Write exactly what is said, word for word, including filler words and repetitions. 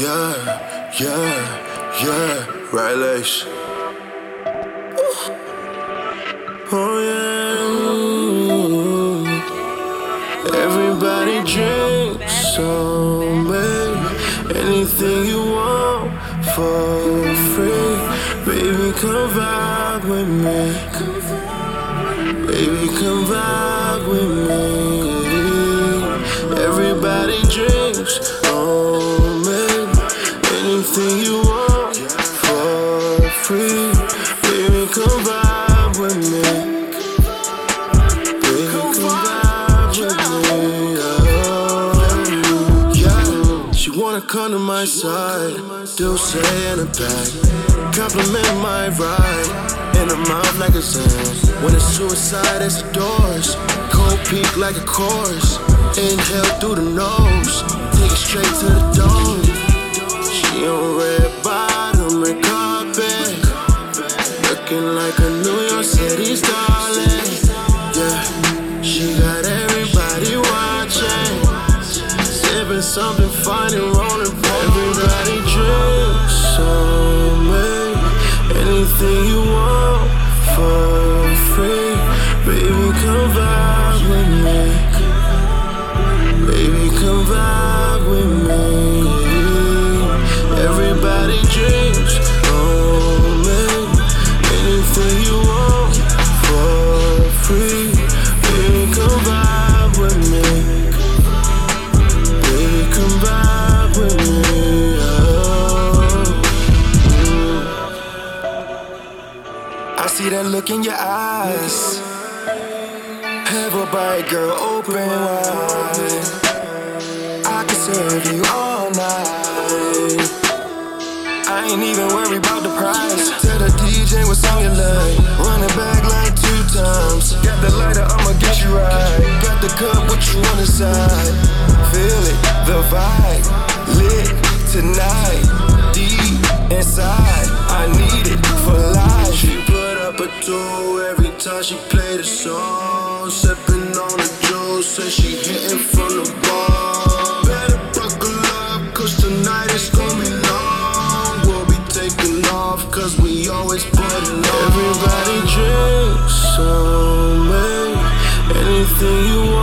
Yeah, yeah, yeah, right legs. Oh yeah. Everybody drinks so many. Anything you want for free. Baby, come vibe with me. Baby, come vibe with me. Everybody drinks on me. Anything you want for free. Baby, come vibe with me. Baby, come vibe with me. Yeah, she wanna come to my side. Still say in the back. Compliment my ride, in her mouth like a sand. When it's suicide, it's the doors. Cold peak like a chorus. Inhale through the nose, take it straight to the dome. She on red bottom and carpet, looking like a New York City starlet. Yeah, she got everybody watching, sipping something fine and rolling. Everybody drinks so much. Anything you want for free. Baby, come vibe with me. Baby, come vibe with me. Everybody drinks on me. Anything you want for free. Baby, come vibe with me. Baby, come vibe with me. See that look in your eyes. Everybody, girl, open wide. I can serve you all night. I ain't even worried about the price. Tell the D J what's on your line. Run it back like two times. Got the lighter, I'ma get you right. Got the cup, what you want inside? Feel it, the vibe. Lit tonight. Deep inside. I need it for life. But two, every time she played a song, sipping on the juice, said she hitting from the bar. Better buckle up, cause tonight it's gonna be long. We'll be taking off, cause we always put it on. Everybody drinks so many, anything you want.